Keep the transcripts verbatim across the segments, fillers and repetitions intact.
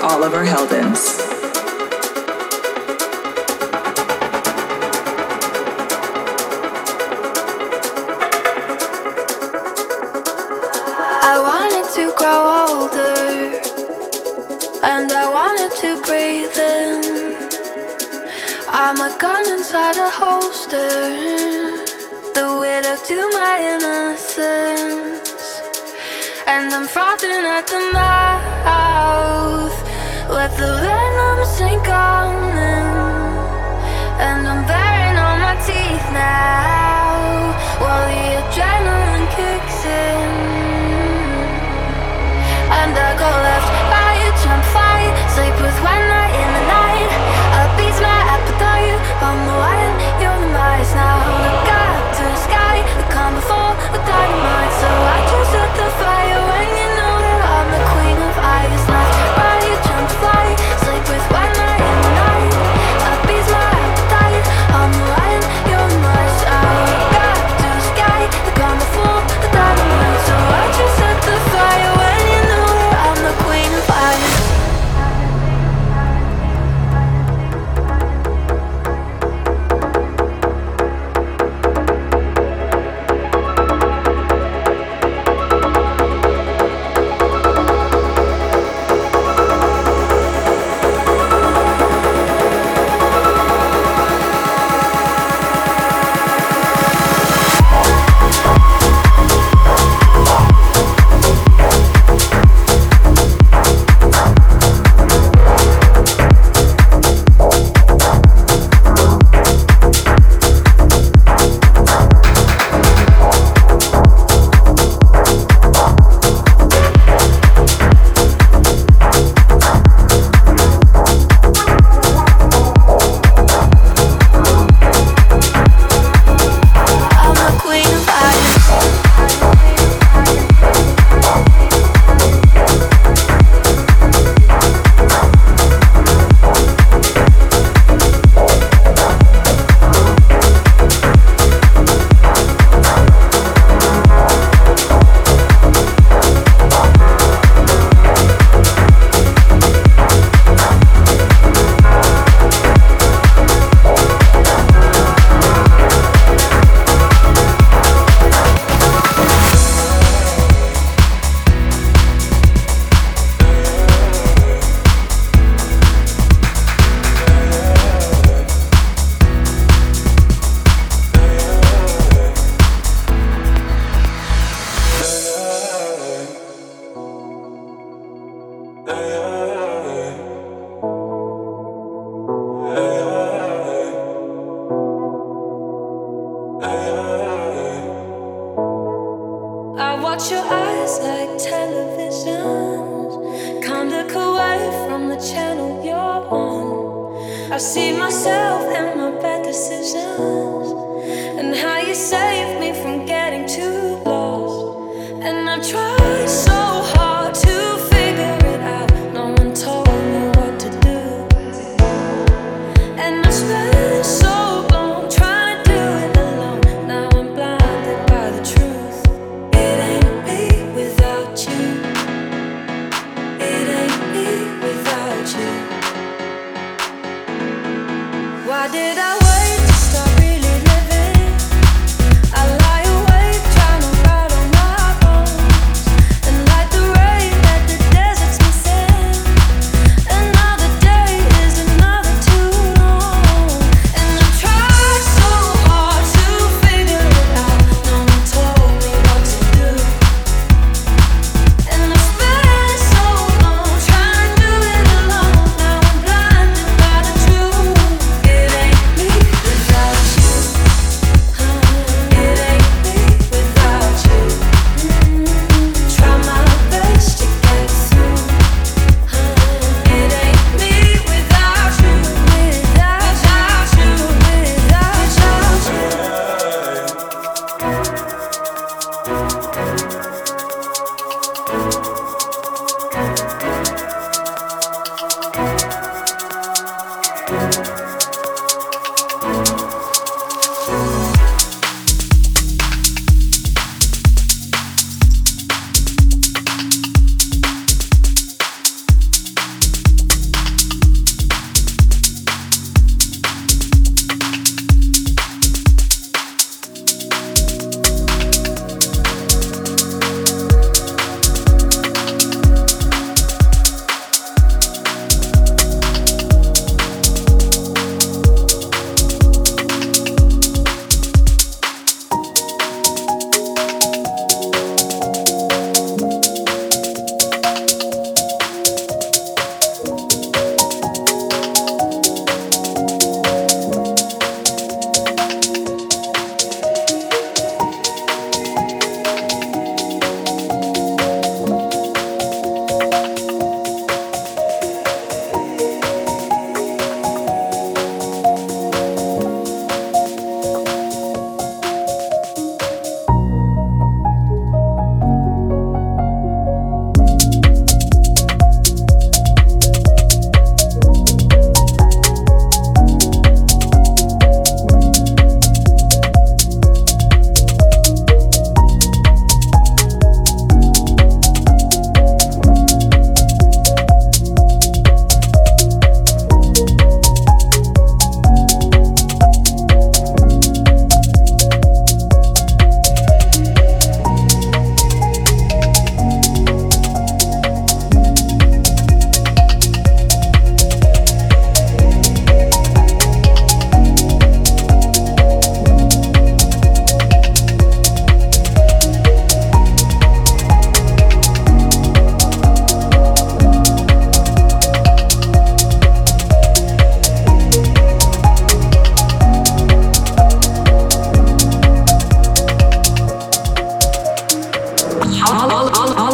Oliver Heldens. to breathe in. I'm a gun inside a holster, the widow to my innocence. And I'm frothing at the mouth, let the venom sink on in. And I'm baring all my teeth now, while the adrenaline kicks in. And I go left, fire, jump, fire, sleep with one night in the night. I beat my appetite, I'm the lion, you're the mice. Now look up to the sky, the calm before the dynamite. So I just set the fire when you know that I'm the queen of ice. Left, fire, jump, fire, sleep with one night in the night. I beat my appetite, I'm the lion, you're the mice. Now look up to the sky, the calm before the dynamite. So I just set the fire when why did I wait to start really living? I lie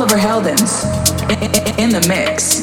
Oliver Heldens in the mix.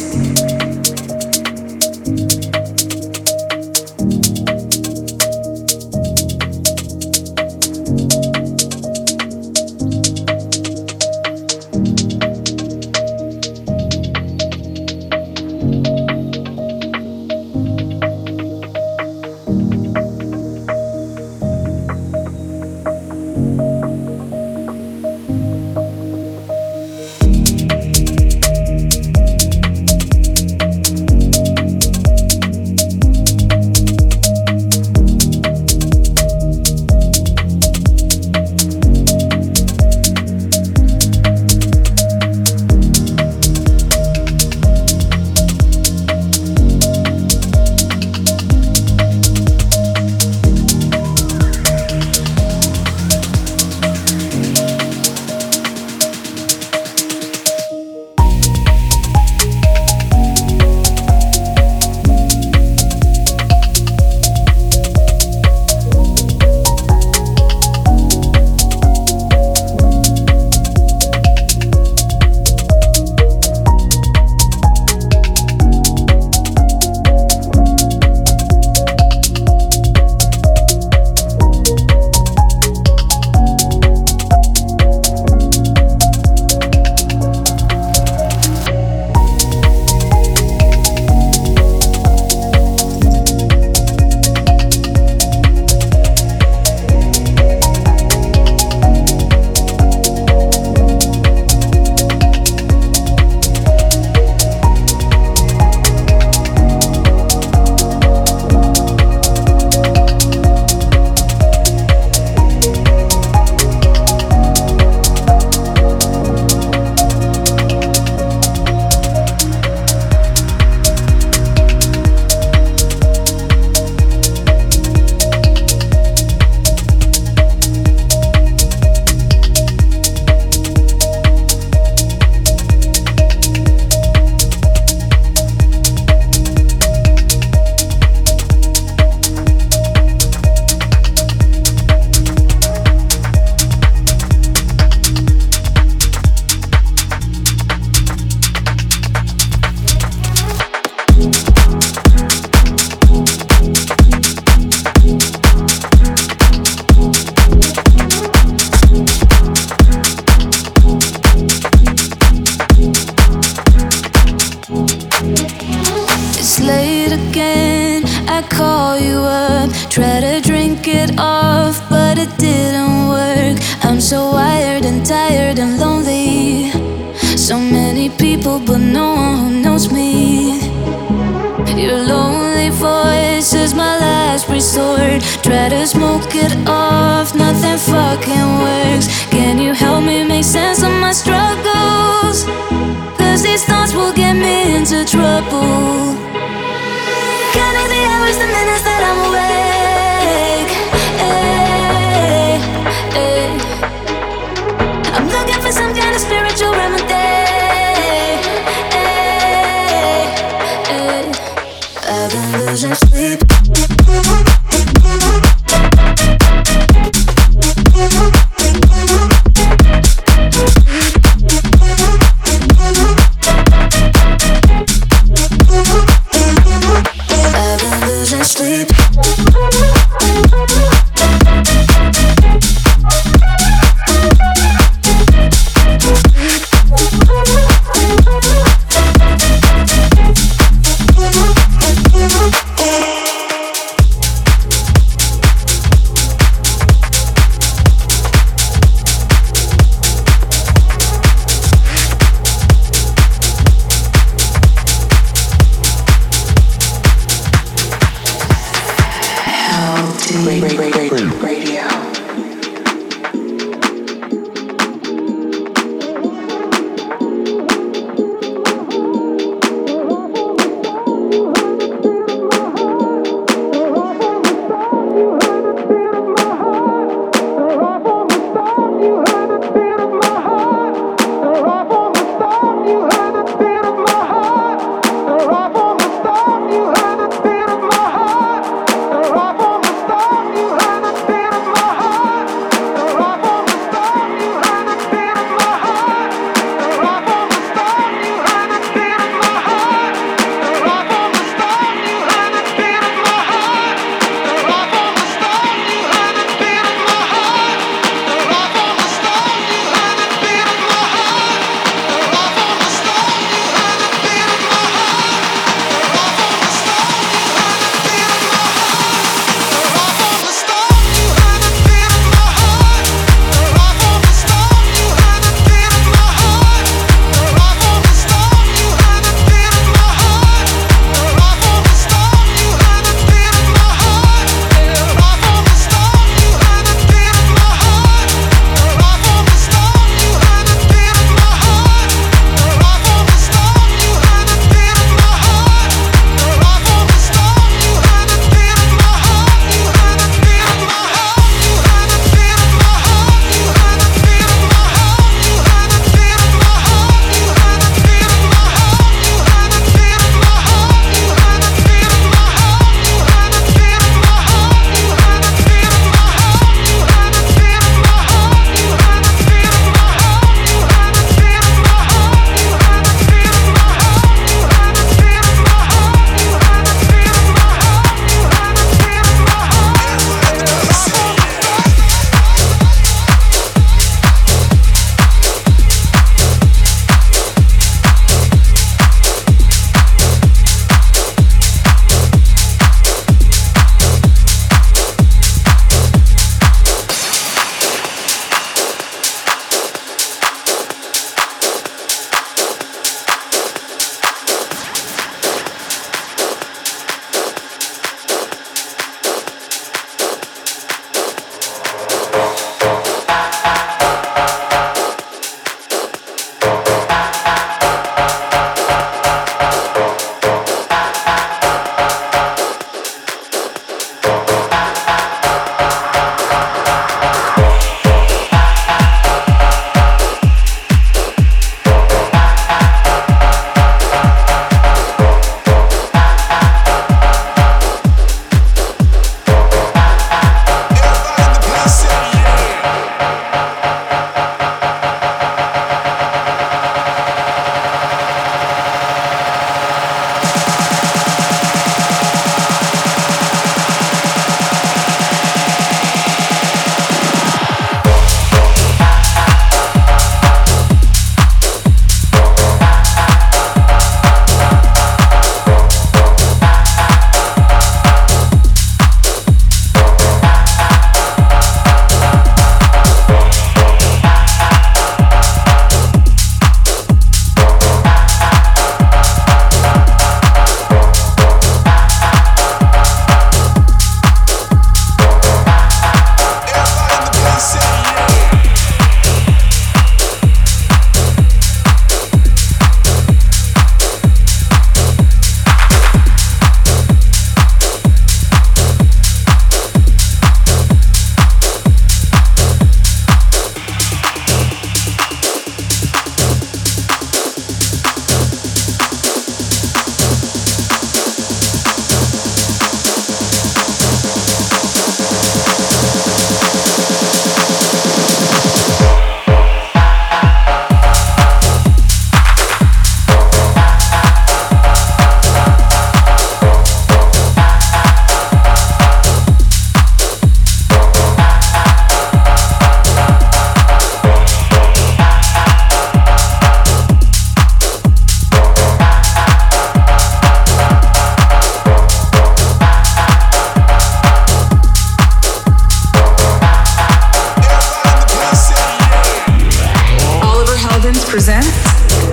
presents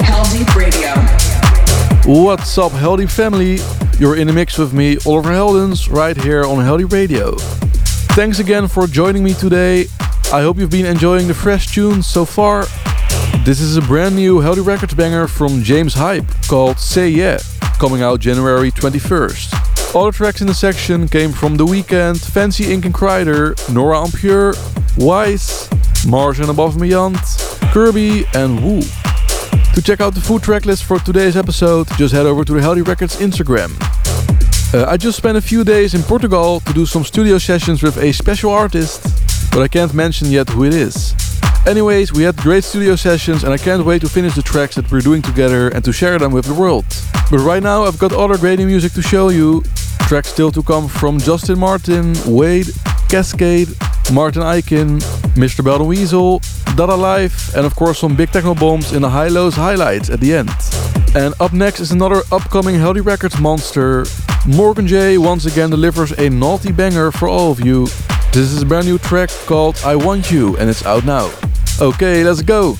Heldeep Radio. What's up, Heldeep family? You're in the mix with me, Oliver Heldens, right here on Heldeep Radio. Thanks again for joining me today. I hope you've been enjoying the fresh tunes so far. This is a brand new Heldeep Records banger from James Hype called Say Yeah, coming out January twenty-first. Other tracks in the section came from The Weeknd, Fancy Ink and Crider, Nora Ampure, Weiss, March and Above and Beyond, Kirby and Woo. To check out the full track list for today's episode, just head over to the Heldeep Records Instagram. Uh, I just spent a few days in Portugal to do some studio sessions with a special artist, but I can't mention yet who it is. Anyways, we had great studio sessions and I can't wait to finish the tracks that we're doing together and to share them with the world. But right now I've got other great new music to show you. Tracks still to come from Justin Martin, Wade, Kaskade, Martin Aiken, Mister Bell and Weasel, Dada Life, and of course some big techno bombs in the high-lows highlights at the end. And up next is another upcoming Heldeep Records monster. Morgan Jay once again delivers a naughty banger for all of you. This is a brand new track called I Want You and it's out now. Okay, let's go!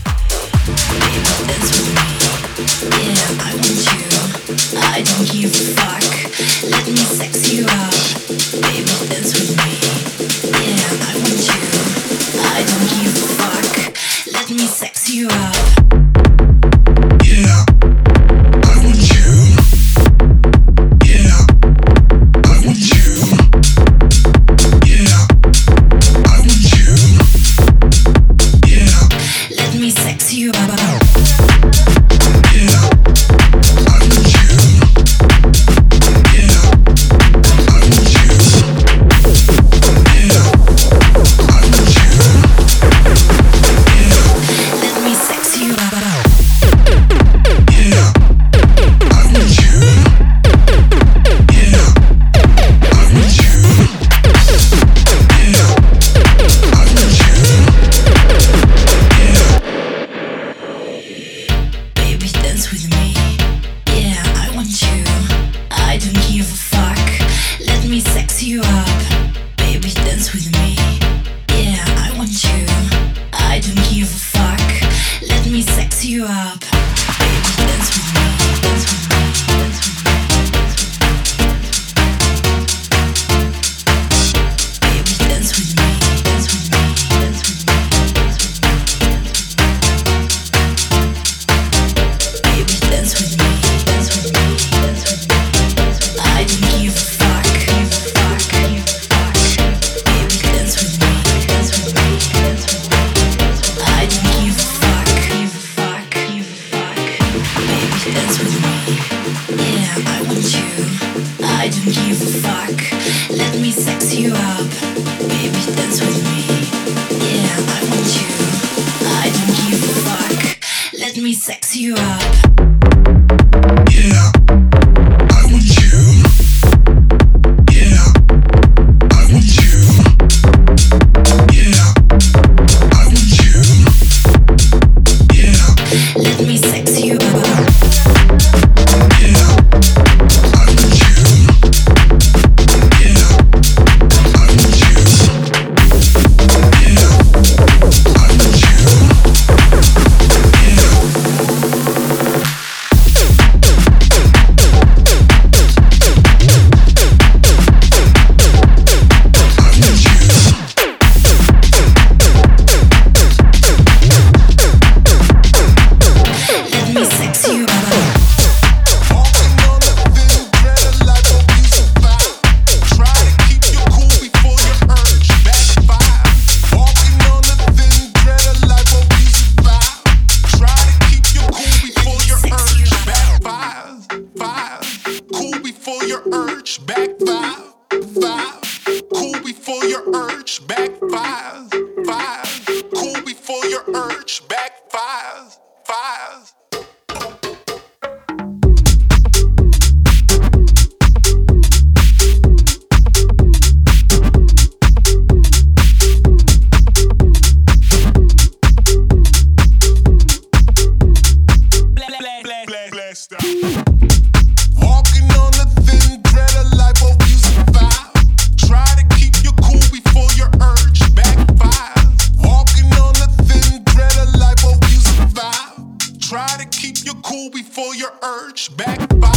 cool before your urge backfire.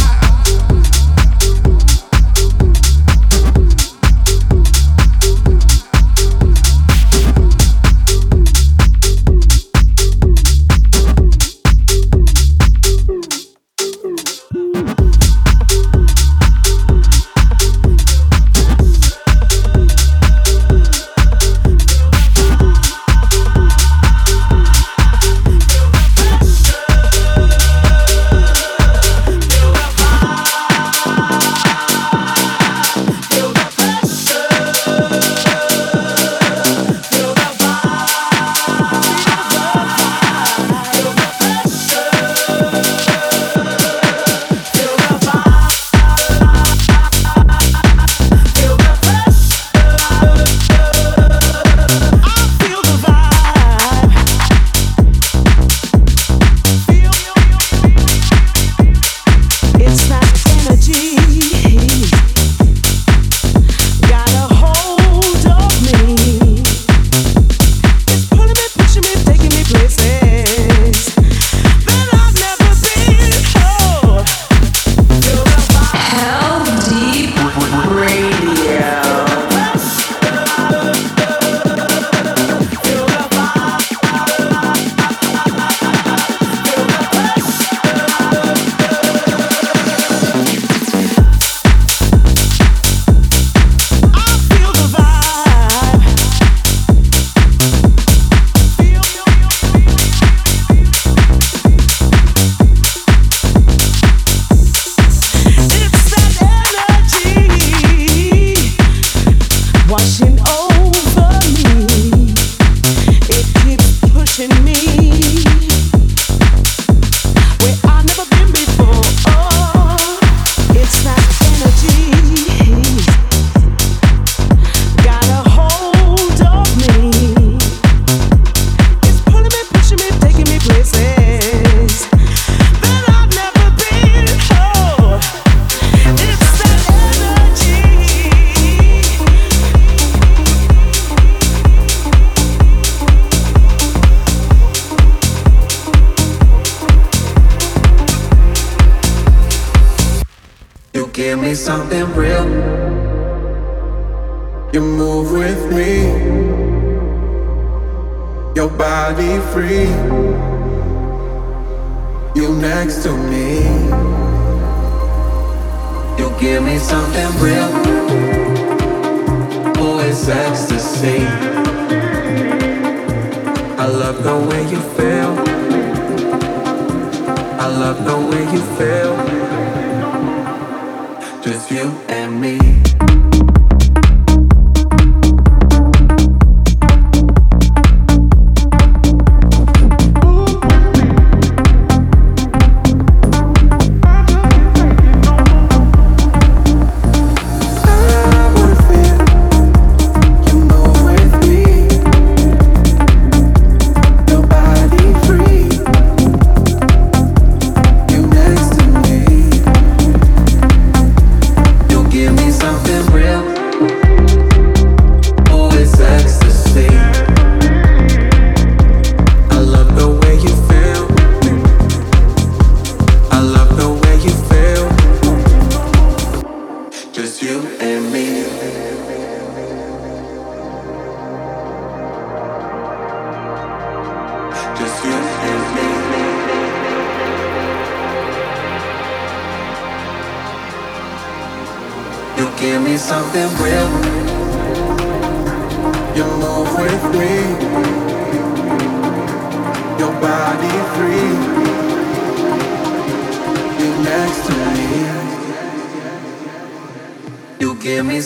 Give me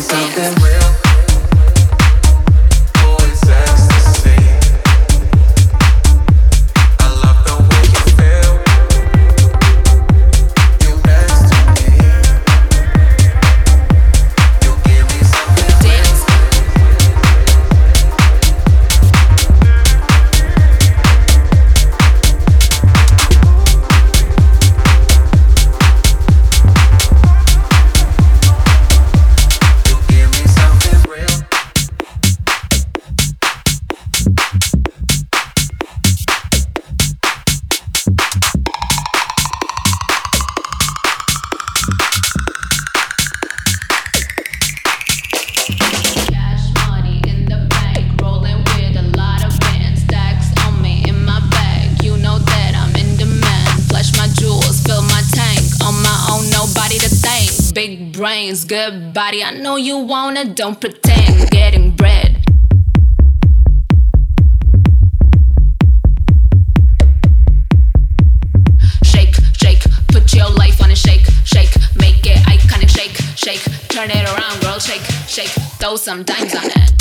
some. brains, good body, I know you wanna, don't pretend, getting bread. Shake, shake, put your life on a shake, shake, make it iconic, shake, shake, turn it around, girl, shake, shake, throw some dimes on it.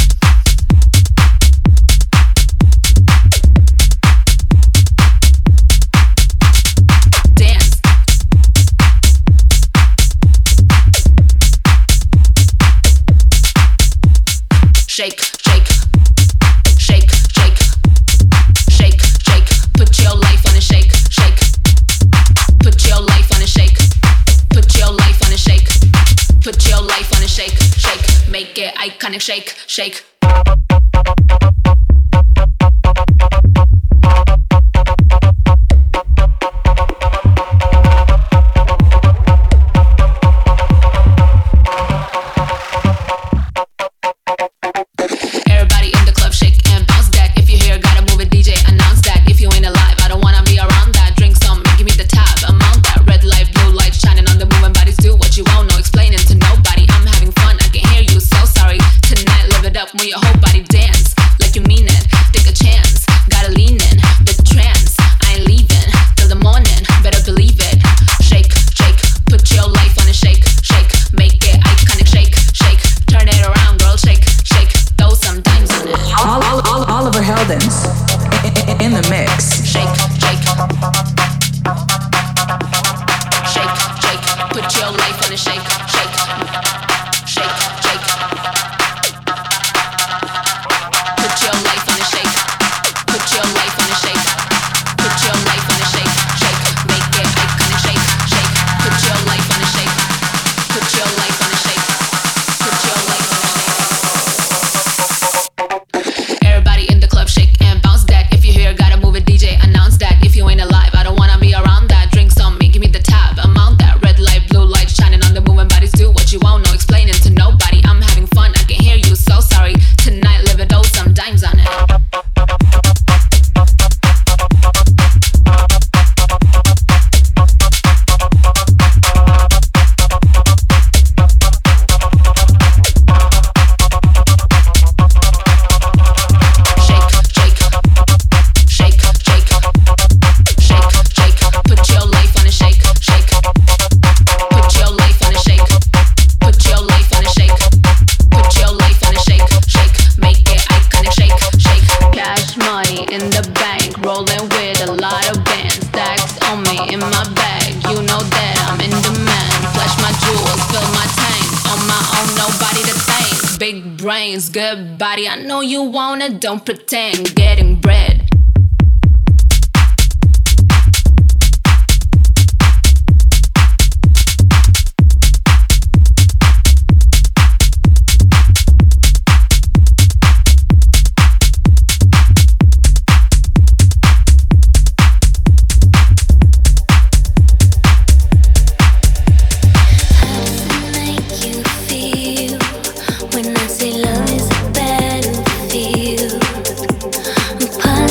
Shake, shake, shake, shake, shake, shake, put your life on a shake, shake, put your life on a shake, put your life on a shake, put your life on a shake, shake, make it iconic, shake, shake. Good body, I know you wanna, don't pretend, getting bread. When I say love is a battlefield, I'm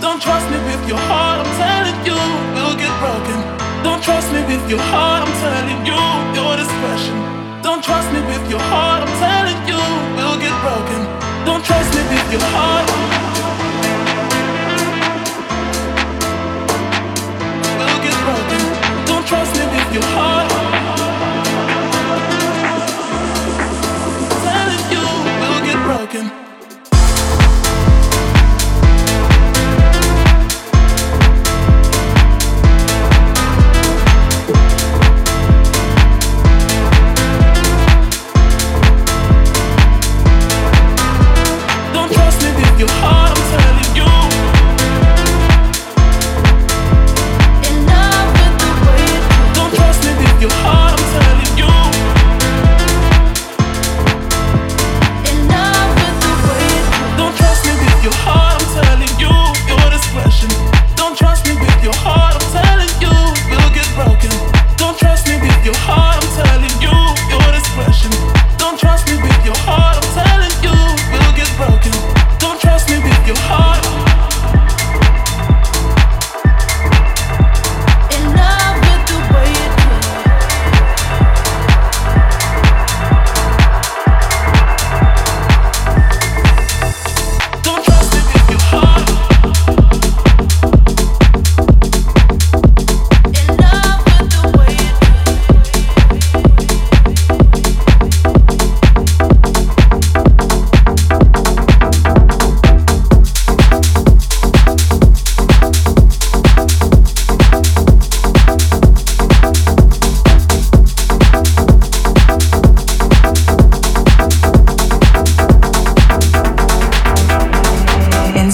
Don't trust me with your heart.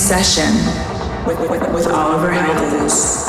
Session with, with, with Oliver Heldens.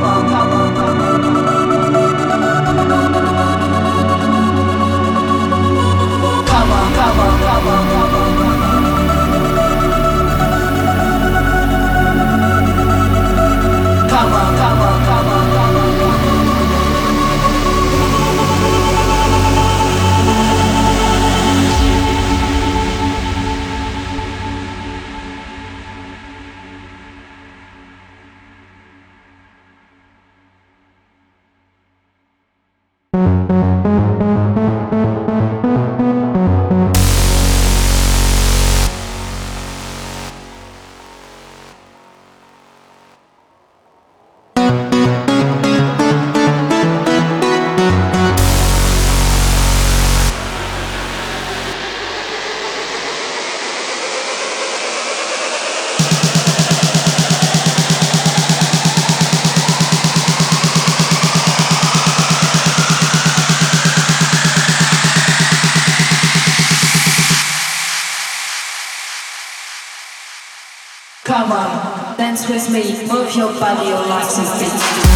Come on, dance with me, move your body, your legs and feet.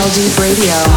Heldeep Radio.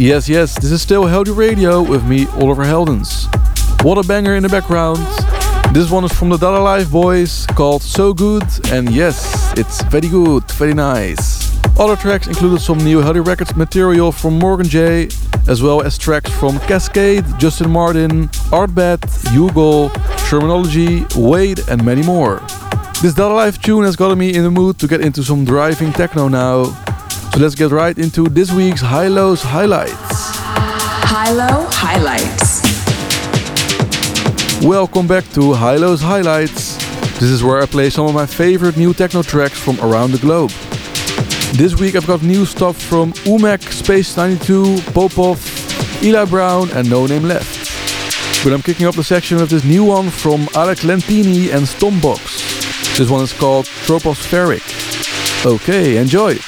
Yes, yes, this is still Heldeep Radio with me, Oliver Heldens. What a banger in the background. This one is from the Dada Life boys, called So Good, and yes, it's very good, very nice. Other tracks included some new Heldeep Records material from Morgan Jay, as well as tracks from Kaskade, Justin Martin, ARTBAT, Weasel, Shermanology, Wade, and many more. This Dada Life tune has gotten me in the mood to get into some driving techno now. So let's get right into this week's High-Lows Highlights. High-Low Highlights. Welcome back to High-Lows Highlights. This is where I play some of my favorite new techno tracks from around the globe. This week I've got new stuff from Umek, Space ninety-two, Popov, Eli Brown, and No Name Left. But I'm kicking up the section with this new one from Alex Lentini and Stompbox. This one is called Tropospheric. Okay, enjoy!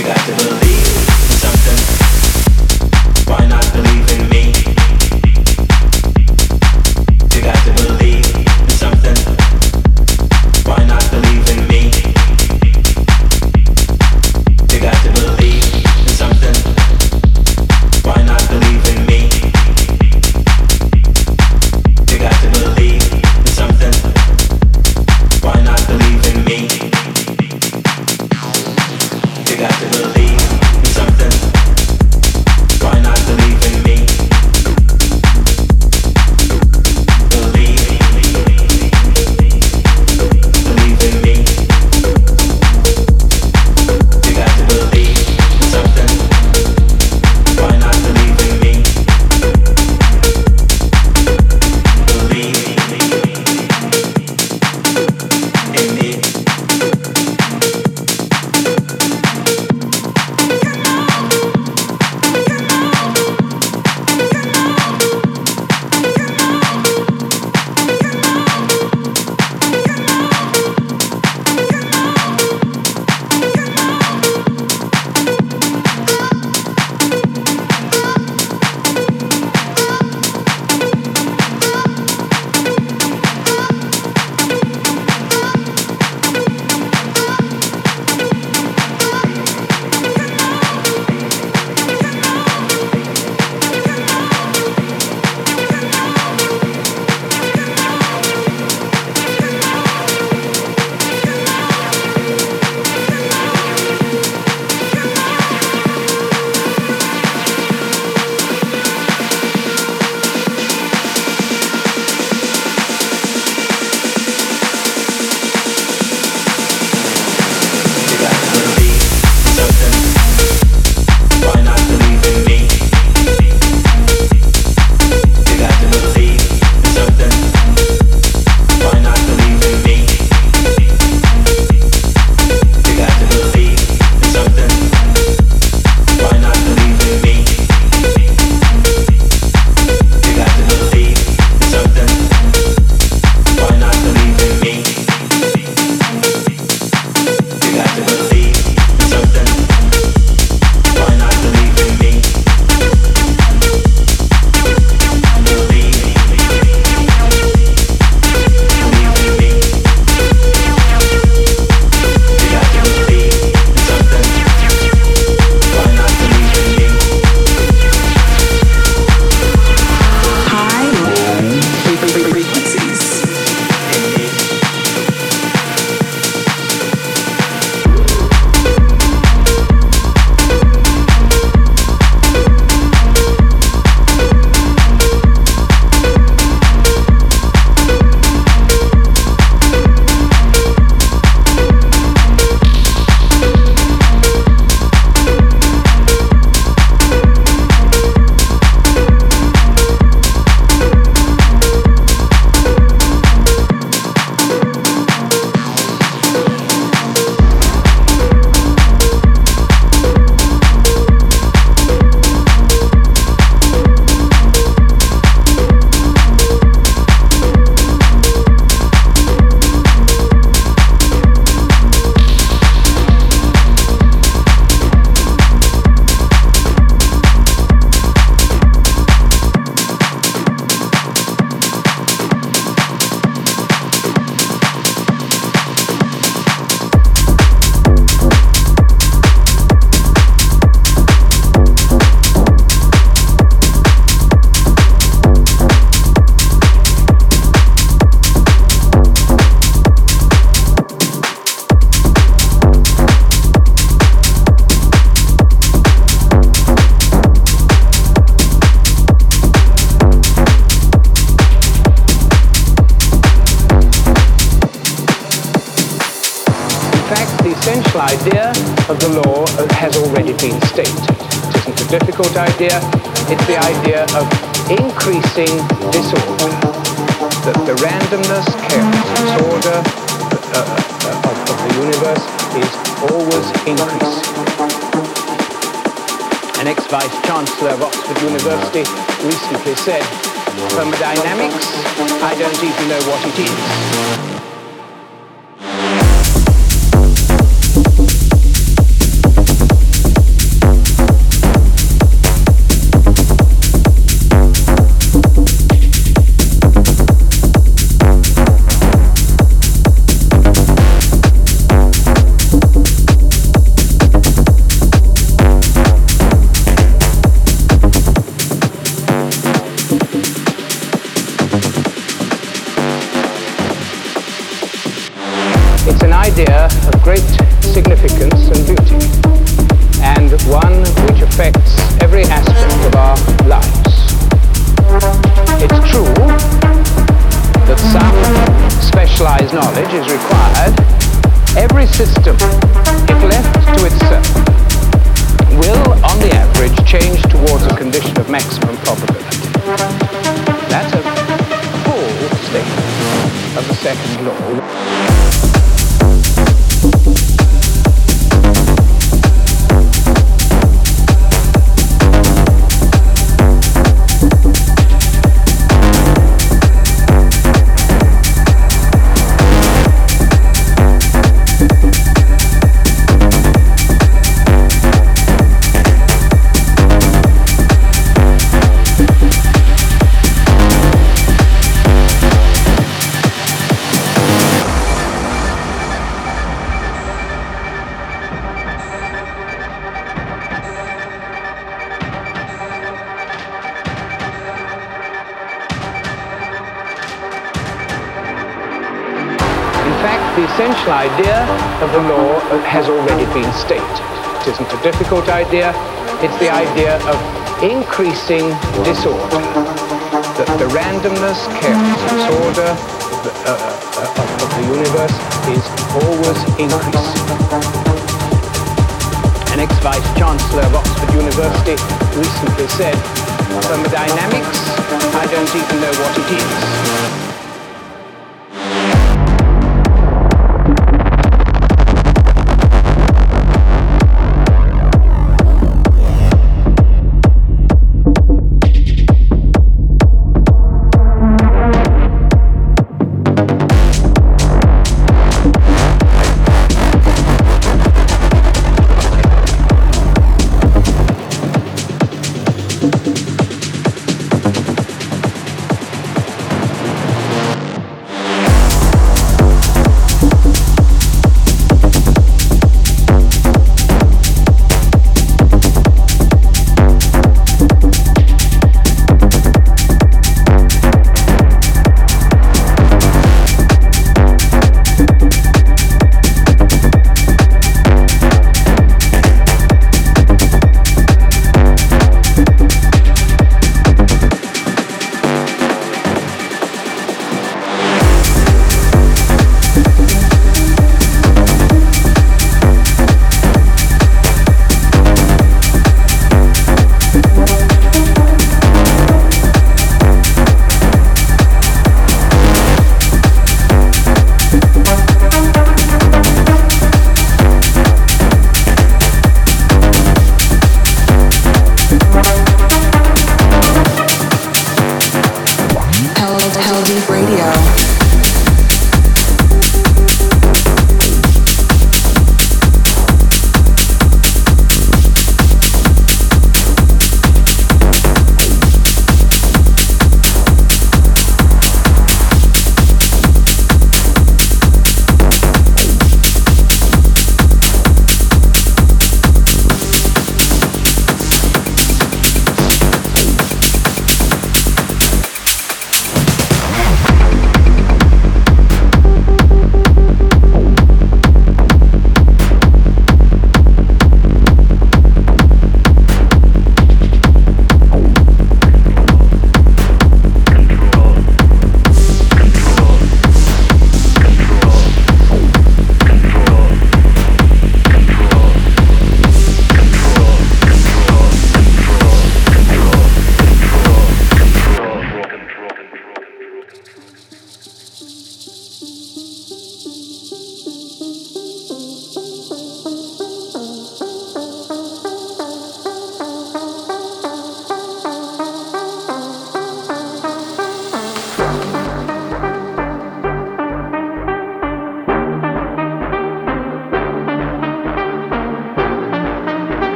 You got to believe in something. Why not believe in me? You got to believe in something. Why not believe in me? You got to believe in something. Why not believe in me? You got to believe in something. Why not believe in me? You got to believe in something. Why not believe in me? Believe, believe in me. You got to believe in something. Why not believe in me? Believe in me. Idea. It's the idea of increasing disorder, that the randomness, chaos, disorder uh, uh, of, of the universe is always increasing. An ex-vice-chancellor of Oxford University recently said, thermodynamics, I don't even know what it is. It's an idea of great significance and beauty, and one which affects every aspect of our lives. It's true that some specialized knowledge is required. Every system, if left to itself, will, on the average, change towards a condition of maximum probability. That's a full statement of the second law. The idea of the law has already been stated. It isn't a difficult idea, it's the idea of increasing disorder, that the randomness, chaos, disorder the, uh, uh, of, of the universe is always increasing. An ex-vice-chancellor of Oxford University recently said, thermodynamics, I don't even know what it is.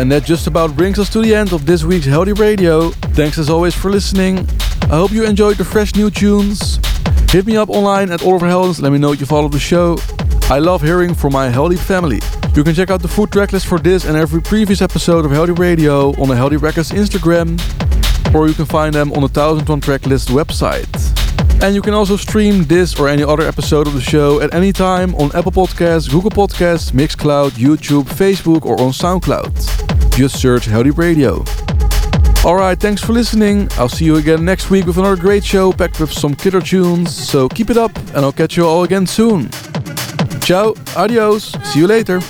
And that just about brings us to the end of this week's Heldeep Radio. Thanks as always for listening. I hope you enjoyed the fresh new tunes. Hit me up online at Oliver Heldens. Let me know if you follow the show. I love hearing from my Heldeep family. You can check out the full track list for this and every previous episode of Heldeep Radio on the Heldeep Records Instagram. Or you can find them on the one thousand one Tracklist website. And you can also stream this or any other episode of the show at any time on Apple Podcasts, Google Podcasts, Mixcloud, YouTube, Facebook or on SoundCloud. Just search Heldeep Radio. Alright, thanks for listening. I'll see you again next week with another great show packed with some killer tunes. So keep it up and I'll catch you all again soon. Ciao, adios, see you later.